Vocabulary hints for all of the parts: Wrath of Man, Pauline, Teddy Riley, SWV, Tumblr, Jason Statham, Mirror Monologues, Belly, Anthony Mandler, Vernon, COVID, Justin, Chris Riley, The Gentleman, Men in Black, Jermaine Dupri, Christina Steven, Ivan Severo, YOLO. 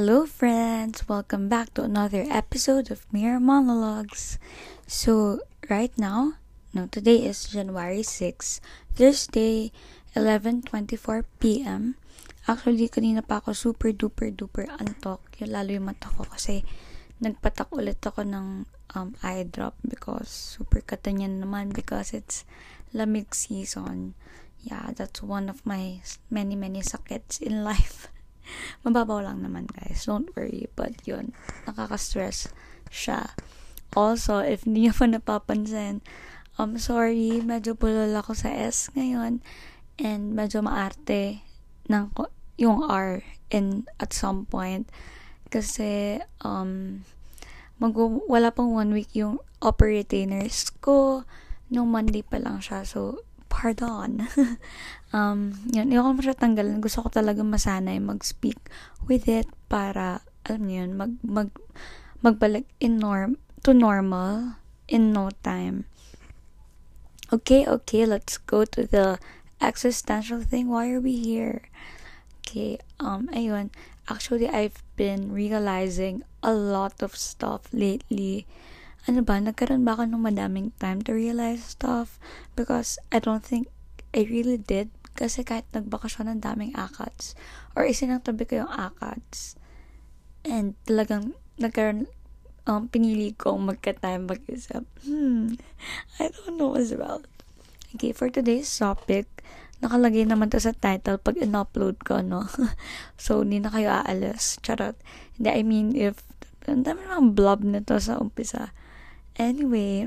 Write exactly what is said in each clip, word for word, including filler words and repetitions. Hello friends! Welcome back to another episode of Mirror Monologues. So, right now, no, today is January sixth, Thursday, eleven twenty-four p.m. Actually, kanina pa ako super duper duper antok. Yung lalo yung mata ko kasi nagpatak ulit ako ng um, eye drop because super katanyan naman because it's lamig season. Yeah, that's one of my many many sakits in life. Mababaw lang naman guys, don't worry, but yun, nakaka-stress siya. Also, if hindi nyo pa napapansin, I'm sorry, medyo bulol ako sa S ngayon and medyo maarte ng yung R in at some point kasi um mag wala pang one week yung upper retainers ko, nung Monday pa lang siya, so pardon. um, yun, ayaw ko mo siya tanggalan. Gusto ko talaga masanay mag-speak with it para, alam niyo yun, mag, mag, magbalik in norm, to normal in no time. Okay, okay, let's go to the existential thing. Why are we here? Okay, um, ayun. Actually, I've been realizing a lot of stuff lately. Ano ba, nagkaroon ba ako ng madaming time to realize stuff? Because I don't think I really did. Kasi kahit nagbakasyon, ang daming akats. Or isinangtabi ko yung akats. And talagang nagkaroon, um, pinili kong magka-time mag-isip. Hmm, I don't know as well. Okay, for today's topic, nakalagay naman to sa title pag in-upload ko, no? So, hindi na kayo aalis. Charot. Hindi, I mean, if, ang dami naman blob nito sa umpisa. Anyway,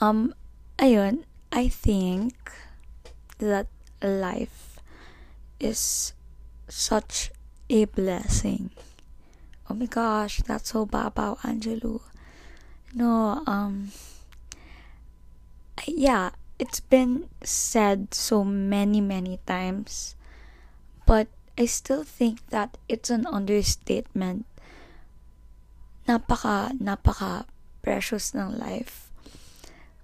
um, ayun, I think that life is such a blessing. Oh my gosh, that's so babaw, Angelo. No, um, yeah, it's been said so many, many times, but I still think that it's an understatement. Napaka, napaka precious ng life.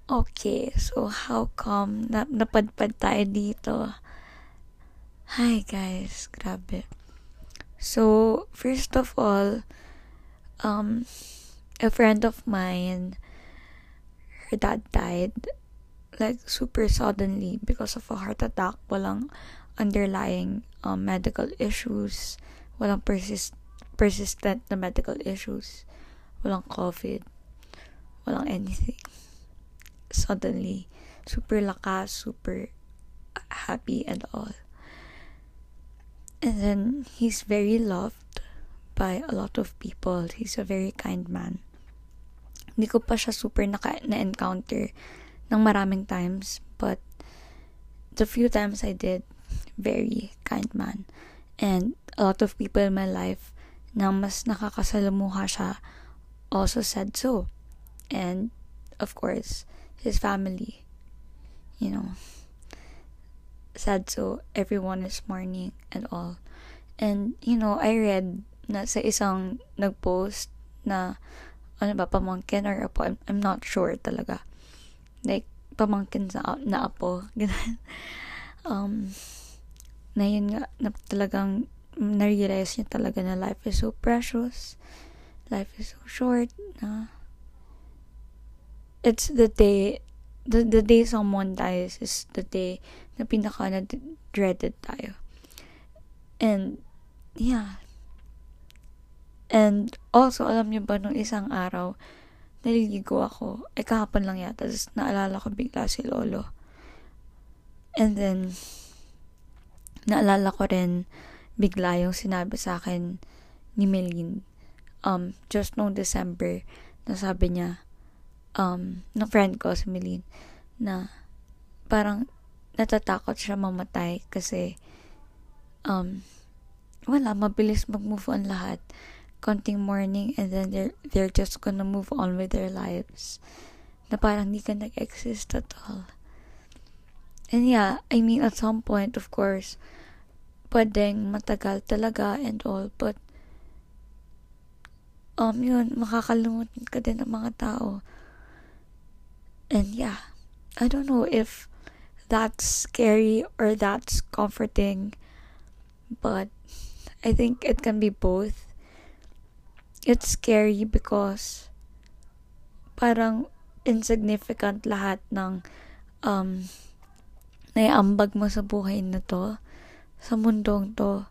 Okay, so how come na, napadpad tayo dito? Hi guys, grabe. So, first of all, um, a friend of mine, her dad died, like, super suddenly because of a heart attack. Walang underlying um, medical issues. Walang persist- persistent na medical issues. Walang COVID. Walang anything. Suddenly, super lakas, super happy and all. And then, he's very loved by a lot of people. He's a very kind man. Hindi ko pa siya super naka- na-encounter ng maraming times. But, the few times I did, very kind man. And a lot of people in my life na mas nakakasalamuha siya also said so. And, of course, his family, you know, said so. Everyone is mourning and all. And, you know, I read na sa isang nagpost na, ano ba, pamangkin or apo? I'm, I'm not sure talaga. Like, pamangkin na, na apo. um, na yun nga, na talagang na-realize niya talaga na life is so precious, life is so short, na it's the day, the, the day someone dies is the day na pinaka-dreaded tayo. And, yeah. And, also, alam niyo ba, nung isang araw, naliligo ako, ay kahapon lang yata, tapos naalala ko bigla si Lolo. And then, naalala ko rin, bigla yung sinabi sa akin ni Melin, um, just noong December, na sabi niya, um, na friend ko si Melin, na parang natatakot siya mamatay kasi, um, wala, mabilis mag-move on lahat. Konting mourning and then they're, they're just gonna move on with their lives. Na parang hindi ka nag-exist at all. And yeah, I mean, at some point, of course, pwedeng matagal talaga and all, but um, yun, makakalimutan ka din ng mga tao. And yeah, I don't know if that's scary or that's comforting, but I think it can be both. It's scary because parang insignificant lahat ng um, naiambag mo sa buhay na to, sa mundong to.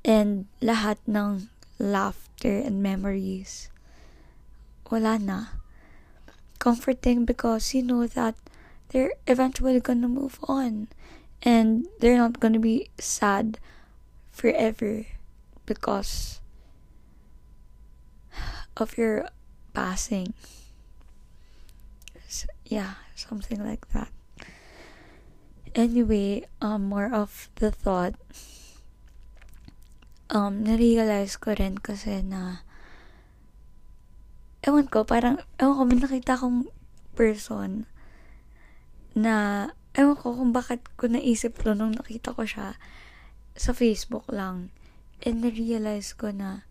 And lahat ng laughter and memories, wala na. Comforting because you know that they're eventually gonna move on. And they're not gonna be sad forever because of your passing. So, yeah, something like that. Anyway, um, more of the thought. Um, narealize ko rin kasi na ewan ko, parang, ewan ko, may nakita akong person na, ewan ko kung bakit ko naisip ko nung nakita ko siya sa Facebook lang. And na-realize ko na,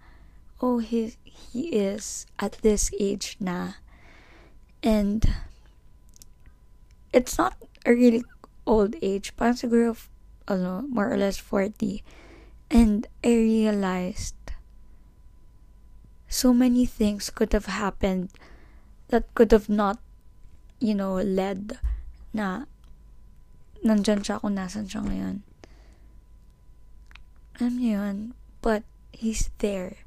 oh, he, he is at this age na. And it's not a really old age. Parang siguro, ano, more or less forty. And I realized so many things could have happened that could have not, you know, led na nandyan siya kung nasan siya ngayon. Alam niyo yun? But he's there.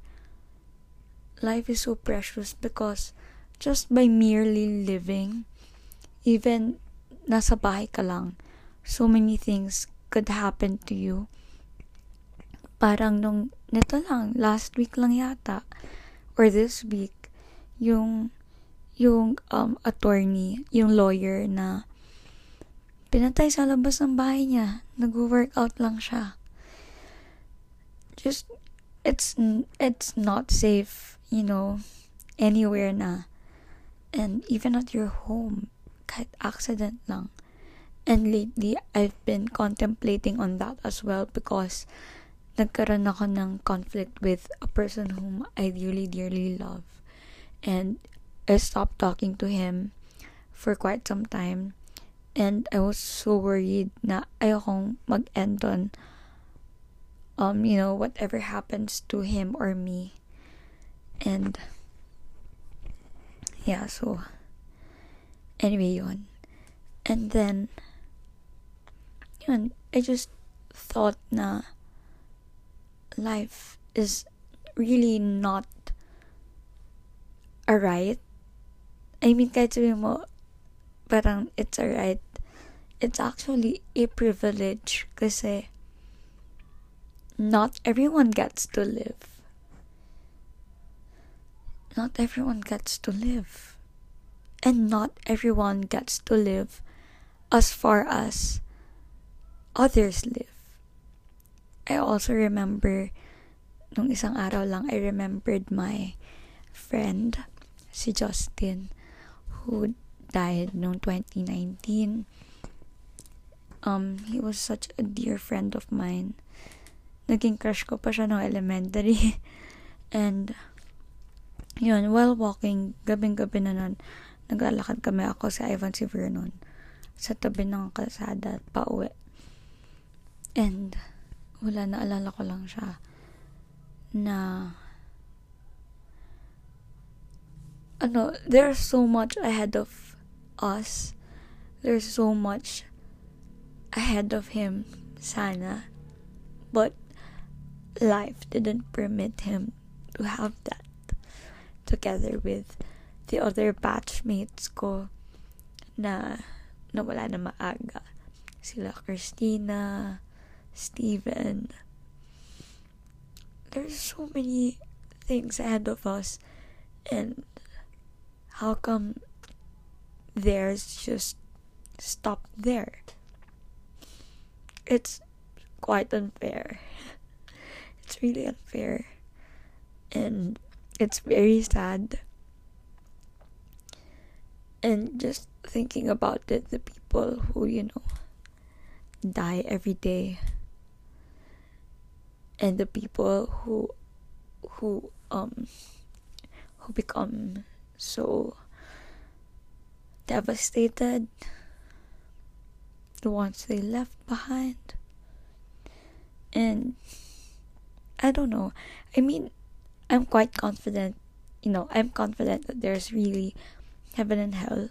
Life is so precious because just by merely living, even nasa bahay ka lang, so many things could happen to you. Parang nung, nito lang, last week lang yata, or this week, yung yung um attorney, yung lawyer na pinatay sa labas ng bahay niya, nag-workout lang siya. Just it's it's not safe, you know, anywhere na. And even at your home, kahit accident lang. And lately, I've been contemplating on that as well because nagkaroon ako ng conflict with a person whom I really dearly love. And I stopped talking to him for quite some time. And I was so worried na ayokong mag-end on, um, you know, whatever happens to him or me. And, yeah, so, anyway, yun. And then, yun, I just thought na life is really not a right. I mean, kahit sabihin mo, parang it's a right. It's actually a privilege kasi not everyone gets to live. Not everyone gets to live. And not everyone gets to live as far as others live. I also remember, nung isang araw lang, I remembered my friend, si Justin, who died nung twenty nineteen. Um, he was such a dear friend of mine. Naging crush ko pa siya nung elementary. And, yun, while walking, gabing-gabi na nun, naglalakad kami ako sa Ivan Severo nun, sa tabi ng kalsada at pauwi. And, wala, naalala ko lang siya na ano, there's so much ahead of us, there's so much ahead of him sana, but life didn't permit him to have that together with the other batchmates ko na nawala na maaga, sila Christina Steven. There's so many things ahead of us, and how come theirs just stopped there? It's quite unfair. It's really unfair, and it's very sad. And just thinking about it, the people who, you know, die every day. And the people who, who, um, who become so devastated, the ones they left behind, And I don't know. I mean, I'm quite confident, you know, I'm confident that there's really heaven and hell.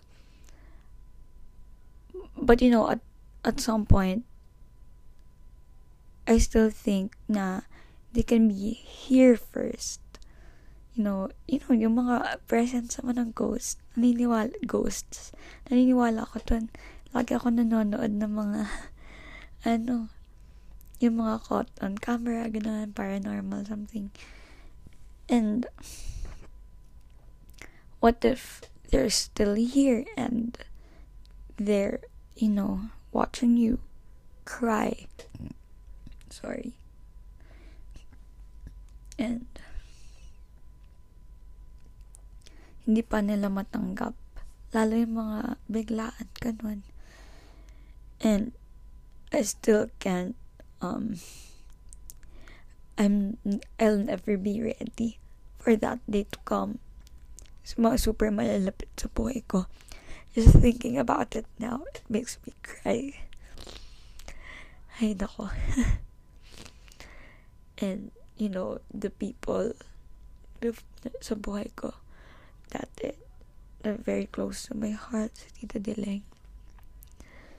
But, you know, at, at some point, I still think na they can be here first. You know, you know, yung mga presence naman ng ghost, naniniwala, ghosts, naniniwala ako doon. Lagi ako nanonood ng mga, ano, yung mga caught on camera, gano'n, paranormal, something. And, what if they're still here and they're, you know, watching you cry? Sorry. And, hindi pa nila matanggap. Lalo yung mga biglaan, ganun. And, I still can't, um, I'm, I'll never be ready for that day to come. It's mga super malalapit sa buhay ko. Just thinking about it now, it makes me cry. Ay, nako. And, you know, the people sa buhay ko, that it, they're very close to my heart. Si Tita Dileng,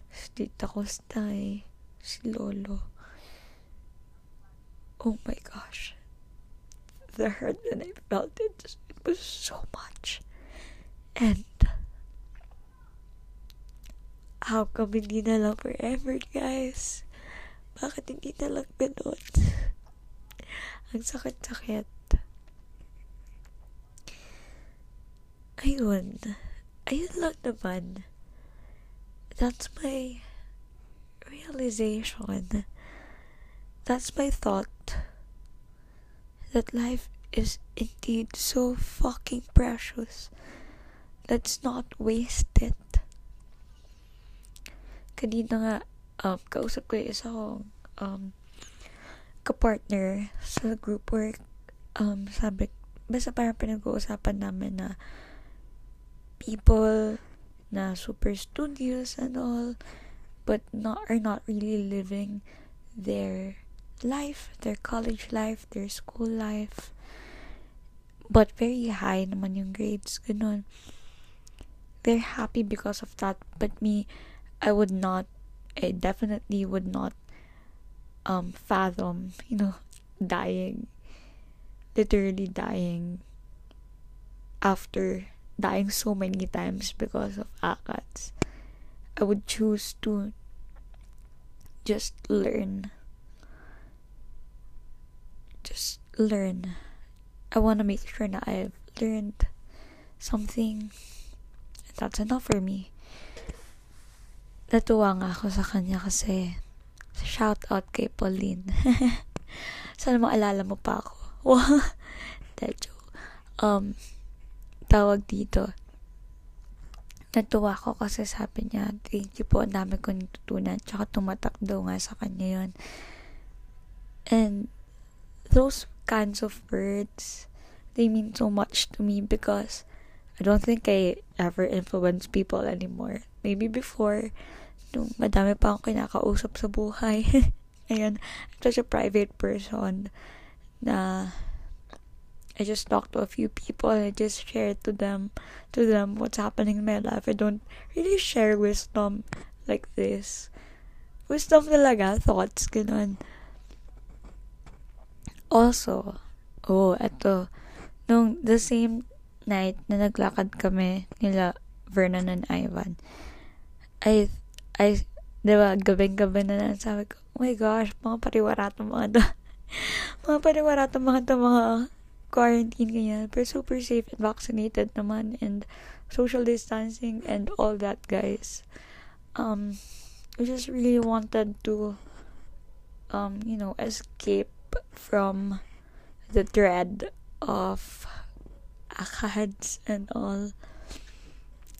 si Tita Kostay, si Lolo. Oh my gosh. The hurt that I felt, it, just, it was so much. And, how come hindi na lang forever, guys? Bakit hindi na lang ganun? Ang sakit-sakit. Ayun. Ayun lang naman. That's my realization. That's my thought. That life is indeed so fucking precious. Let's not waste it. Kanina nga, um, kausap ko yung isa kong um, kapartner sa group work. Um, sabi, basta parang pinag-uusapan namin na people na super studious and all, but not are not really living their life, their college life, their school life, but very high naman yung grades, ganun. They're happy because of that, but me, I would not, I definitely would not um fathom, you know, dying, literally dying after dying so many times because of A C A T S. I would choose to just learn. Just learn. I want to make sure that I've learned something. That's enough for me. Natuwa nga ako sa kanya kasi shout out kay Pauline. Sana maalala mo pa ako. Wow. That's joke. Um... tawag dito. Natuwa ko kasi sabi niya, thank you po, ang dami ko natutunan. Tsaka tumatak daw nga sa kanya yun. And those kinds of words, they mean so much to me because I don't think I ever influence people anymore. Maybe before, nung madami pa akong kinakausap sa buhay. Ayun, I'm such a private person na I just talk to a few people and I just share to them to them what's happening in my life. I don't really share wisdom like this. Wisdom talaga, thoughts, ganun. Also, oh, eto, nung the same night na naglakad kami nila Vernon and Ivan, I, I, diba, gabing-gabi na lang, sabi ko, oh my gosh, mga pariwaratong mga to, mga pariwaratong mga to, mga quarantine, ganyan, pero super safe and vaccinated naman, and social distancing, and all that, guys. Um, I just really wanted to, um, you know, escape from the dread of A C A T S and all.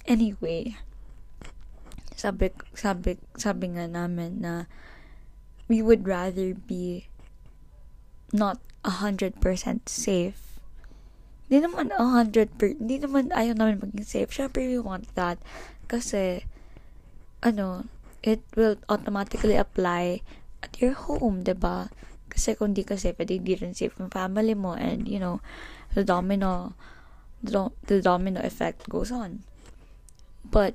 Anyway, sabi, sabi, sabi nga namin na we would rather be not one hundred percent safe. Di naman one hundred percent, di naman ayaw namin maging safe. Syempre, we want that. Kasi, ano, it will automatically apply at your home, diba? Kasi kung di kasi, pwede di rin safe yung family mo, and you know, the domino, the, the domino effect goes on. But,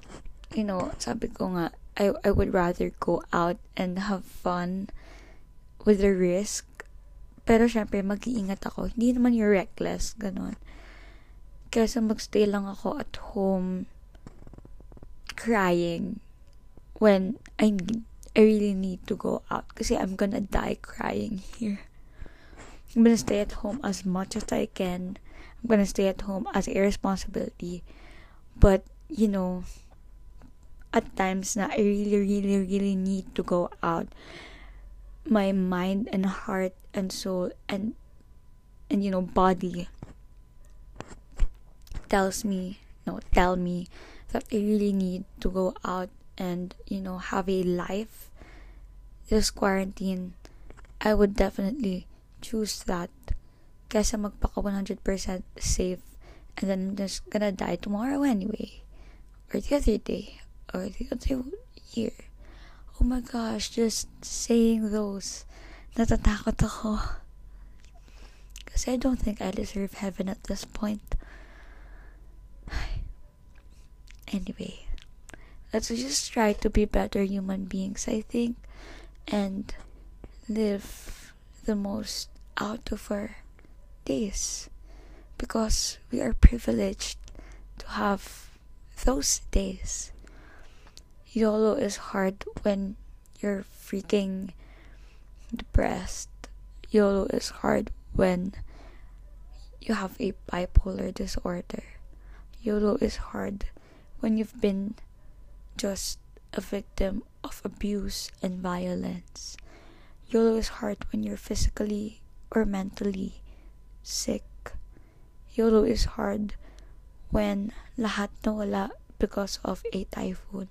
you know, sabi ko nga, I, I would rather go out and have fun with the risk. Pero syempre, mag-iingat ako. Hindi naman yung reckless, ganun. Kasi magstay lang ako at home crying when I need I really need to go out kasi I'm gonna die crying here. I'm gonna stay at home as much as I can. I'm gonna stay at home as a responsibility. But, you know, at times na I really, really, really need to go out. My mind and heart and soul and, and you know, body tells me, no, tell me that I really need to go out and, you know, have a life. This quarantine, I would definitely choose that kesa magpaka one hundred percent safe and then I'm just gonna die tomorrow anyway, or the other day, or the other year. Oh my gosh, just saying those, natatakot ako kasi I don't think I deserve heaven at this point. Anyway, let's just try to be better human beings, I think, and live the most out of our days, because we are privileged to have those days. YOLO is hard when you're freaking depressed. YOLO is hard when you have a bipolar disorder. YOLO is hard when you've been just a victim of abuse and violence. YOLO is hard when you're physically or mentally sick. YOLO is hard when lahat nawala because of a typhoon.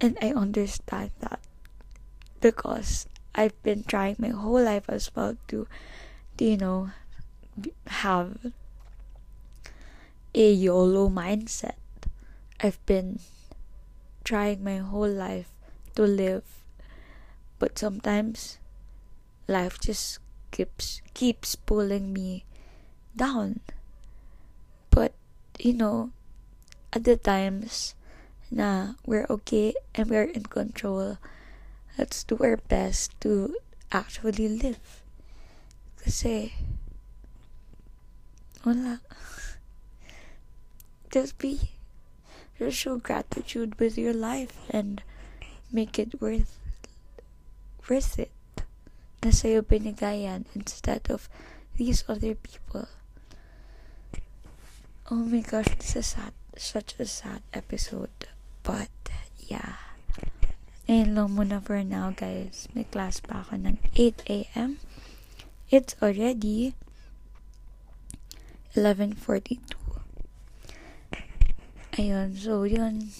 And I understand that because I've been trying my whole life as well to, to you know, have a YOLO mindset. I've been trying my whole life to live, but sometimes life just keeps keeps pulling me down. But you know, at the times na we're okay and we're in control, let's do our best to actually live. Kasi wala. Just be. Just show gratitude with your life and make it worth worth it. Na sa'yo binigayan instead of these other people. Oh my gosh, this is sad, such a sad episode. But yeah, ayun lang muna for now, guys. May class pa ako ng eight a.m. It's already eleven forty-two. Ayun, so yun,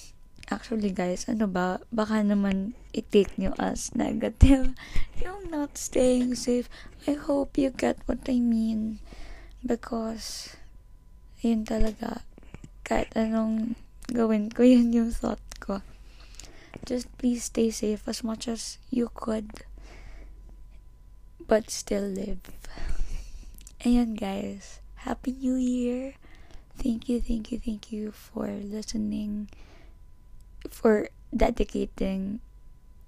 actually guys, ano ba, baka naman i-take nyo as negative yung not staying safe. I hope you get what I mean, because yun talaga, kahit anong gawin ko, yun yung thought ko. Just please stay safe as much as you could, but still live. Ayun guys, Happy New Year! Thank you, thank you, thank you for listening, for dedicating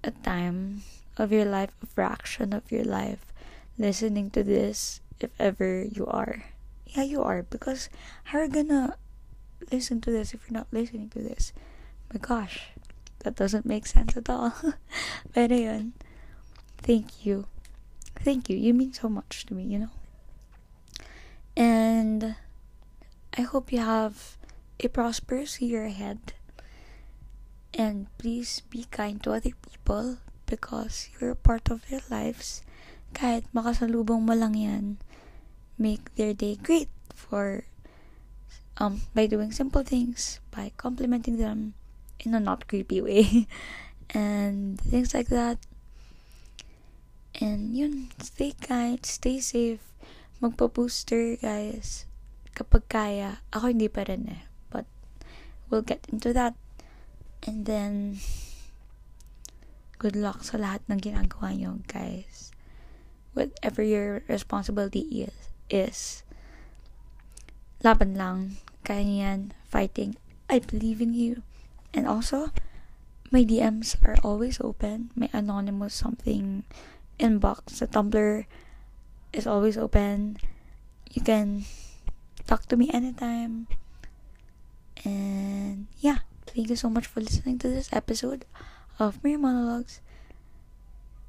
a time of your life, a fraction of your life, listening to this, if ever you are. Yeah, you are, because how are you gonna listen to this if you're not listening to this? My gosh, that doesn't make sense at all. But ayun, thank you. Thank you, you mean so much to me, you know? And I hope you have a prosperous year ahead, and please be kind to other people because you're a part of their lives. Kahit makasalubong mo lang yan, make their day great for um by doing simple things, by complimenting them in a not creepy way, and things like that. And yun, stay kind, stay safe, magpa-booster guys. Kapag kaya, ako hindi pa rin eh. But, we'll get into that. And then, good luck sa lahat ng ginagawa nyo, guys. whatever your responsibility is, is laban lang, kaya niyan, fighting. I believe in you. And also, my D Ms are always open. My anonymous something inbox, the Tumblr is always open. You can talk to me anytime. And yeah, thank you so much for listening to this episode of Mirror Monologues.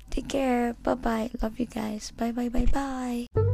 Take care. Bye-bye. Love you guys. Bye-bye-bye-bye.